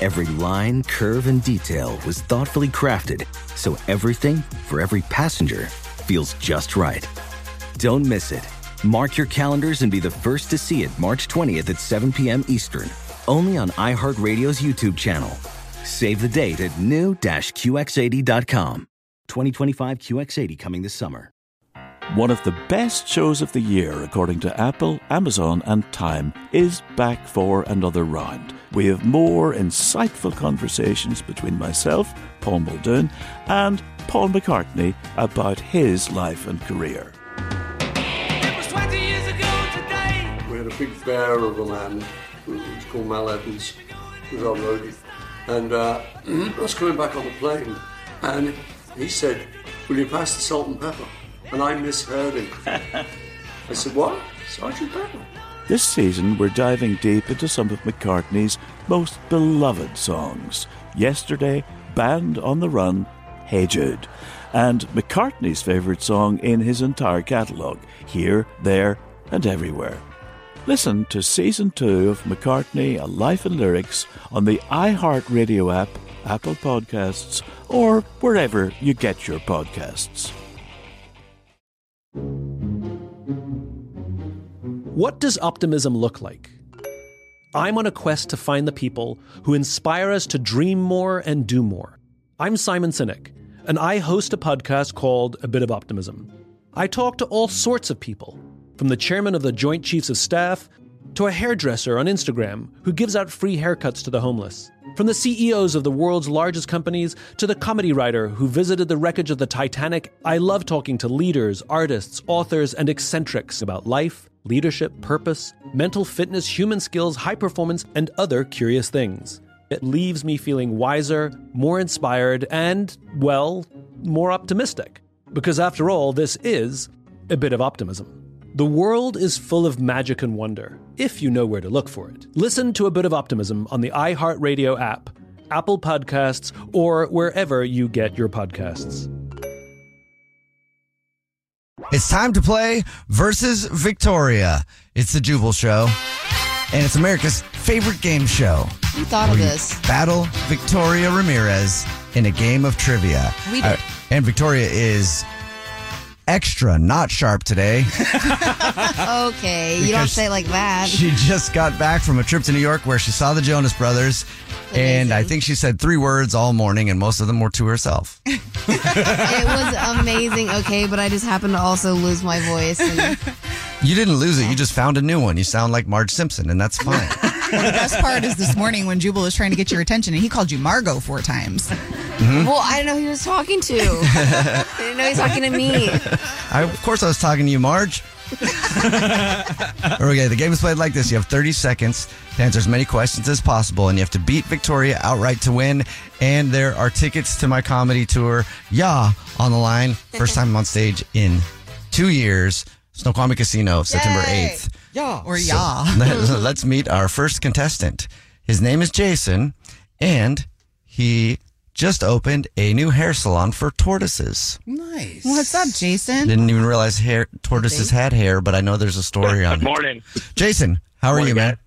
Every line, curve, and detail was thoughtfully crafted so everything for every passenger feels just right. Don't miss it. Mark your calendars and be the first to see it March twentieth at seven p.m. Eastern, only on iHeartRadio's YouTube channel. Save the date at new dash Q X eighty dot com. twenty twenty-five Q X eighty coming this summer. One of the best shows of the year, according to Apple, Amazon, and Time, is back for another round. We have more insightful conversations between myself, Paul Muldoon, and Paul McCartney about his life and career. It was twenty years ago today. We had a big bear of a man, who was called Mal Evans, who was on roadie, and uh, I was coming back on the plane, and he said, "Will you pass the salt and pepper?" And I misheard him. I said, "What? Sergeant Pepper?" This season, we're diving deep into some of McCartney's most beloved songs. Yesterday, Band on the Run, Hey Jude. And McCartney's favourite song in his entire catalogue, Here, There and Everywhere. Listen to Season two of McCartney, A Life in Lyrics on the iHeartRadio app, Apple Podcasts, or wherever you get your podcasts. What does optimism look like? I'm on a quest to find the people who inspire us to dream more and do more. I'm Simon Sinek, and I host a podcast called A Bit of Optimism. I talk to all sorts of people, from the chairman of the Joint Chiefs of Staff to a hairdresser on Instagram who gives out free haircuts to the homeless, from the C E Os of the world's largest companies to the comedy writer who visited the wreckage of the Titanic. I love talking to leaders, artists, authors, and eccentrics about life, leadership, purpose, mental fitness, human skills, high performance, and other curious things. It leaves me feeling wiser, more inspired, and, well, more optimistic. Because after all, this is a bit of optimism. The world is full of magic and wonder, if you know where to look for it. Listen to A Bit of Optimism on the iHeartRadio app, Apple Podcasts, or wherever you get your podcasts. It's time to play Versus Victoria. It's the Jubal Show, and it's America's favorite game show. Who thought of this? Battle Victoria Ramirez in a game of trivia. We did. Uh, and Victoria is extra not sharp today. Okay, you don't say it like that. She just got back from a trip to New York where she saw the Jonas Brothers. Amazing. And I think she said three words all morning, and most of them were to herself. It was amazing, okay, but I just happened to also lose my voice. And... You didn't lose it. You just found a new one. You sound like Marge Simpson, and that's fine. The best part is this morning when Jubal was trying to get your attention, and he called you Margo four times. Mm-hmm. Well, I didn't know who he was talking to. I didn't know he was talking to me. I, of course I was talking to you, Marge. Okay, the game is played like this. You have thirty seconds to answer as many questions as possible, and you have to beat Victoria outright to win. And there are tickets to my comedy tour, Yah, on the line. First time I'm on stage in two years. Snoqualmie Casino, September eighth. Yah. Or Yah. So, let's meet our first contestant. His name is Jason, and he just opened a new hair salon for tortoises. Nice. What's up, Jason? Didn't even realize hair tortoises had hair, but I know there's a story on it. Good morning. Jason, how are morning, you, man? Guys.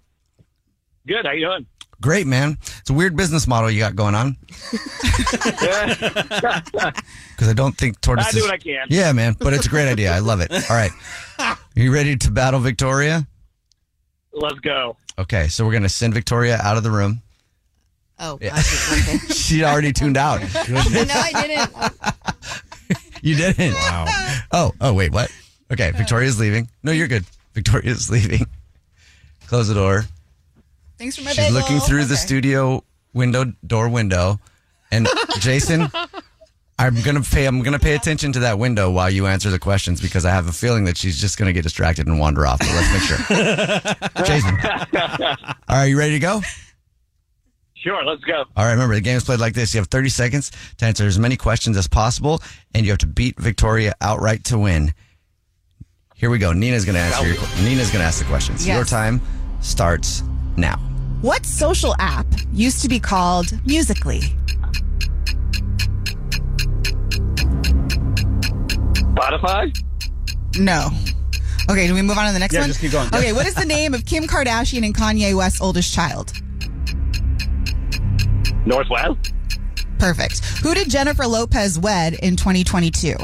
Good. How you doing? Great, man. It's a weird business model you got going on. Because I don't think tortoises... I do what I can. Yeah, man, but it's a great idea. I love it. All right. Are you ready to battle Victoria? Let's go. Okay, so we're going to send Victoria out of the room. Oh, yeah. Okay. She already tuned out. No, I didn't. You didn't? Wow. Oh, oh, wait, what? Okay, Victoria's leaving. No, you're good. Victoria's leaving. Close the door. Thanks for my bagel. She's looking through okay. the studio window, door window, and Jason, I'm gonna pay. I'm gonna pay attention to that window while you answer the questions because I have a feeling that she's just gonna get distracted and wander off. But let's make sure. Jason, are you ready to go? Sure, let's go. All right, remember, the game is played like this. You have thirty seconds to answer as many questions as possible, and you have to beat Victoria outright to win. Here we go. Nina's going to answer. Your, Nina's going to ask the questions. Yes. Your time starts now. What social app used to be called Musical.ly? Spotify? No. Okay, do we move on to the next yeah, one? Yeah, just keep going. Okay, what is the name of Kim Kardashian and Kanye West's oldest child? Northwest. Perfect. Who did Jennifer Lopez wed in twenty twenty-two?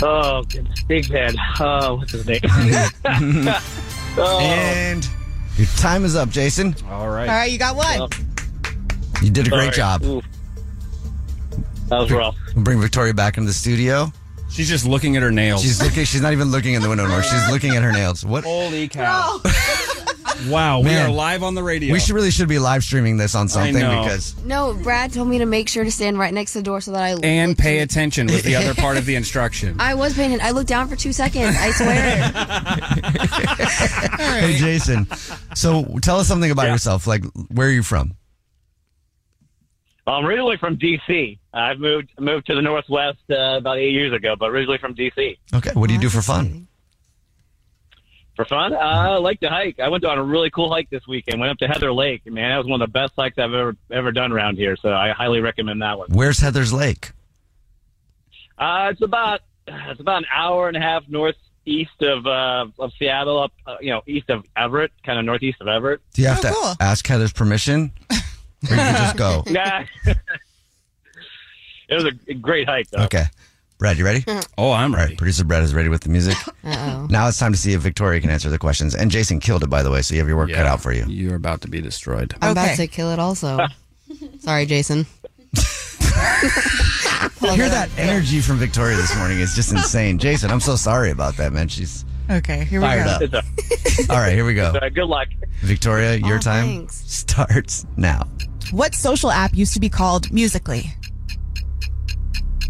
Oh, big man. Oh, what's his name? Oh. And your time is up, Jason. All right. All right, you got one. Well, you did a great sorry. job. Ooh. That was rough. We'll bring Victoria back into the studio. She's just looking at her nails. She's looking. She's not even looking in the window anymore. She's looking at her nails. What? Holy cow. Wow, man. We are live on the radio. We should really should be live streaming this on something because no, Brad told me to make sure to stand right next to the door so that I and pay attention was the other part of the instruction. I was paying attention. I looked down for two seconds. I swear. Right. Hey, Jason. So tell us something about yeah. yourself. Like, where are you from? I'm originally from D C I've moved moved to the Northwest uh, about eight years ago, but originally from D C Okay, what do you do for fun? For fun, I uh, like to hike. I went on a really cool hike this weekend. Went up to Heather Lake. Man, that was one of the best hikes I've ever ever done around here. So I highly recommend that one. Where's Heather's Lake? Uh, it's about it's about an hour and a half northeast of uh, of Seattle, up uh, you know, east of Everett, kind of northeast of Everett. Do you have oh, to cool. ask Heather's permission, or you can just go? Nah, it was a great hike, though. Okay. Brad, you ready? Oh, I'm ready. Right. Producer Brad is ready with the music. Uh-oh. Now it's time to see if Victoria can answer the questions. And Jason killed it, by the way, so you have your work yeah, cut out for you. You're about to be destroyed. I'm okay. about to kill it also. Sorry, Jason. I hear that energy from Victoria this morning. It's just insane. Jason, I'm so sorry about that, man. She's okay, here we fired go. up. All right, here we go. Good luck. Victoria, your oh, time thanks. starts now. What social app used to be called Musical.ly?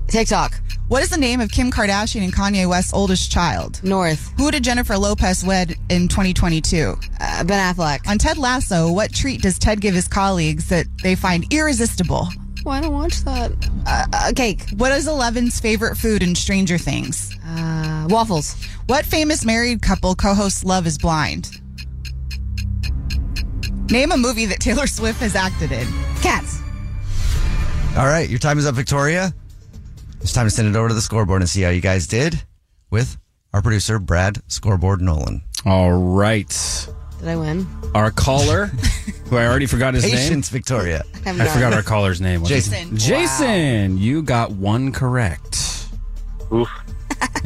TikTok. What is the name of Kim Kardashian and Kanye West's oldest child? North. Who did Jennifer Lopez wed in twenty twenty-two? Uh, Ben Affleck. On Ted Lasso, what treat does Ted give his colleagues that they find irresistible? Well, I don't watch that. Uh, uh, cake. What is Eleven's favorite food in Stranger Things? Uh, waffles. What famous married couple co-hosts Love is Blind? Name a movie that Taylor Swift has acted in. Cats. All right, your time is up, Victoria. It's time to send it over to the scoreboard and see how you guys did with our producer, Brad Scoreboard Nolan. All right. Did I win? Our caller, who I already forgot his Patience, name. Patience, Victoria. I, I forgot our caller's name. Jason. Jason, wow. You got one correct. Oof.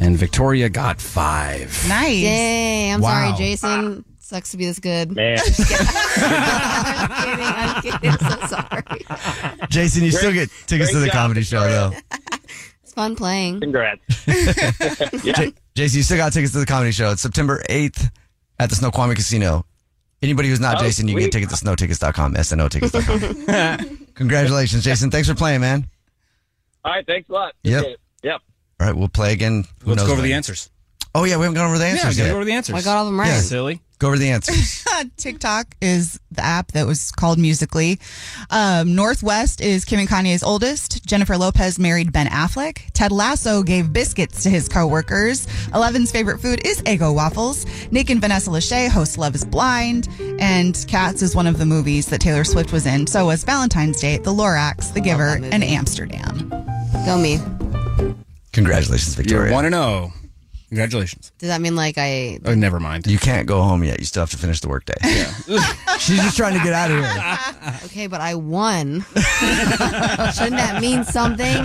And Victoria got five. Nice. Yay. I'm wow. sorry, Jason. Ah. Sucks to be this good. Man. I'm kidding. I'm kidding. I'm so sorry. Jason, you great, still get tickets to the job, comedy show, Victoria. Though. It's fun playing. Congrats. yeah. J- Jason, you still got tickets to the comedy show. It's September eighth at the Snoqualmie Casino. Anybody who's not oh, Jason, you sweet. Can get tickets to snow tickets dot com, S N O tickets dot com. Congratulations, Jason. Thanks for playing, man. All right. Thanks a lot. Yep. Yep. All right. We'll play again. Who Let's knows go over when. The answers. Oh, yeah. We haven't gone over the answers yeah, yet. Go over the answers. I got all of them right. Yeah. Silly. Go over the answers. TikTok is the app that was called Musical.ly. Um, Northwest is Kim and Kanye's oldest. Jennifer Lopez married Ben Affleck. Ted Lasso gave biscuits to his coworkers. Eleven's favorite food is Eggo waffles. Nick and Vanessa Lachey host Love is Blind. And Cats is one of the movies that Taylor Swift was in. So was Valentine's Day, The Lorax, The I Giver, and Amsterdam. Go me. Congratulations, Victoria. You're one and oh. Congratulations. Does that mean like I... Oh, never mind. You can't go home yet. You still have to finish the workday. Yeah. She's just trying to get out of here. Okay, but I won. Shouldn't that mean something?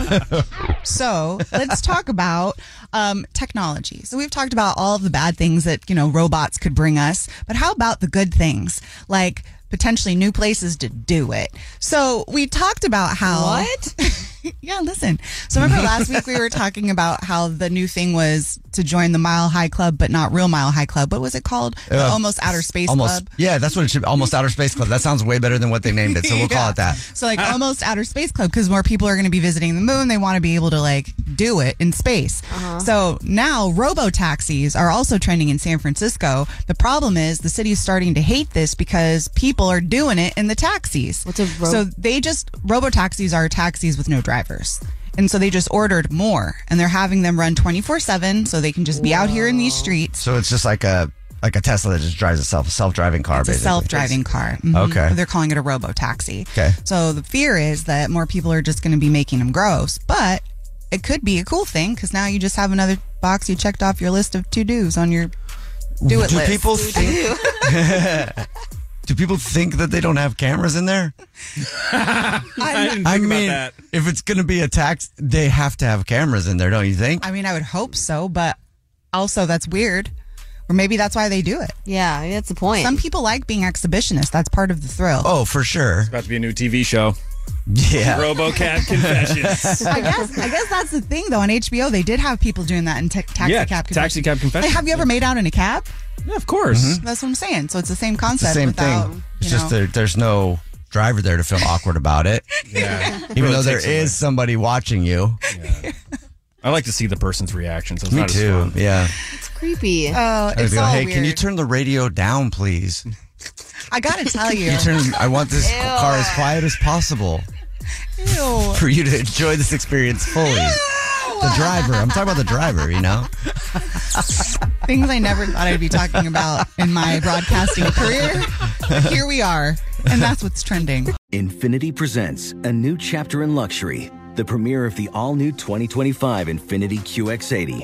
So let's talk about um, technology. So we've talked about all of the bad things that, you know, robots could bring us. But how about the good things? Like potentially new places to do it. So we talked about how... What? Yeah, listen. So remember last week we were talking about how the new thing was to join the Mile High Club, but not real Mile High Club. What was it called? The uh, Almost Outer Space almost, Club. Yeah, that's what it should be. Almost Outer Space Club. That sounds way better than what they named it, so we'll yeah. call it that. So like uh, Almost Outer Space Club, because more people are going to be visiting the moon. They want to be able to like do it in space. Uh-huh. So now robo-taxis are also trending in San Francisco. The problem is the city's starting to hate this because people are doing it in the taxis. What's a ro- So they just, robo-taxis are taxis with no driver. Drivers. And so they just ordered more and they're having them run twenty-four seven so they can just be Whoa. Out here in these streets. So it's just like a like a Tesla that just drives itself, a self-driving car. It's basically. A self-driving it's, car. Mm-hmm. Okay. They're calling it a robo-taxi. Okay. So the fear is that more people are just going to be making them gross, but it could be a cool thing because now you just have another box you checked off your list of to-dos on your do-it do list. People think- Do people think that they don't have cameras in there? I, didn't I think mean, about that. If it's going to be a tax, they have to have cameras in there, don't you think? I mean, I would hope so, but also that's weird. Or maybe that's why they do it. Yeah, that's the point. Some people like being exhibitionists. That's part of the thrill. Oh, for sure. It's about to be a new T V show. Yeah. RoboCab Confessions. I guess I guess that's the thing, though. On H B O, they did have people doing that in t- Taxi yeah, Cab Confessions. Taxi Cab Confessions. Like, have you ever made out in a cab? Yeah, of course. Mm-hmm. That's what I'm saying. So it's the same concept. It's the same without, thing. It's know. Just there, there's no driver there to feel awkward about it. Yeah. Even really though there away. Is somebody watching you. Yeah. I like to see the person's reactions. It's Me not too. As fun. Yeah. It's creepy. Oh, it's go, all Hey, weird. Can you turn the radio down, please? I gotta tell you. you turn, I want this Ew. Car as quiet as possible. Ew. For you to enjoy this experience fully. Ew. The driver. I'm talking about the driver, you know? Things I never thought I'd be talking about in my broadcasting career. But here we are. And that's what's trending. Infiniti presents a new chapter in luxury. The premiere of the all-new twenty twenty-five Infiniti Q X eighty.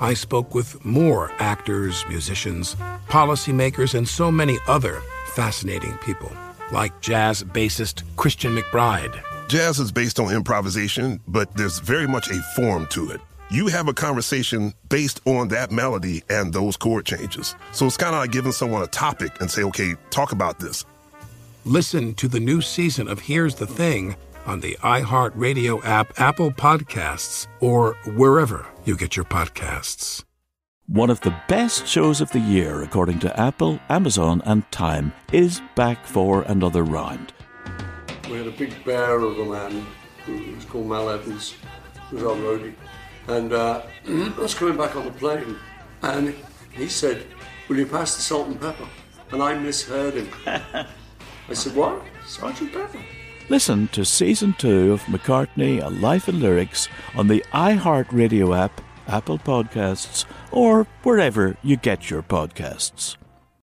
I spoke with more actors, musicians, policymakers, and so many other fascinating people, like jazz bassist Christian McBride. Jazz is based on improvisation, but there's very much a form to it. You have a conversation based on that melody and those chord changes. So it's kind of like giving someone a topic and say, okay, talk about this. Listen to the new season of Here's the Thing on the iHeartRadio app, Apple Podcasts, or wherever you get your podcasts. One of the best shows of the year, according to Apple, Amazon, and Time, is back for another round. We had a big bear of a man who was called Mal Evans, who was our roadie, And uh, I was coming back on the plane, and he said, "Will you pass the salt and pepper?" And I misheard him. I said, "What? Sergeant Pepper?" Listen to Season two of McCartney, A Life in Lyrics on the iHeartRadio app, Apple Podcasts, or wherever you get your podcasts.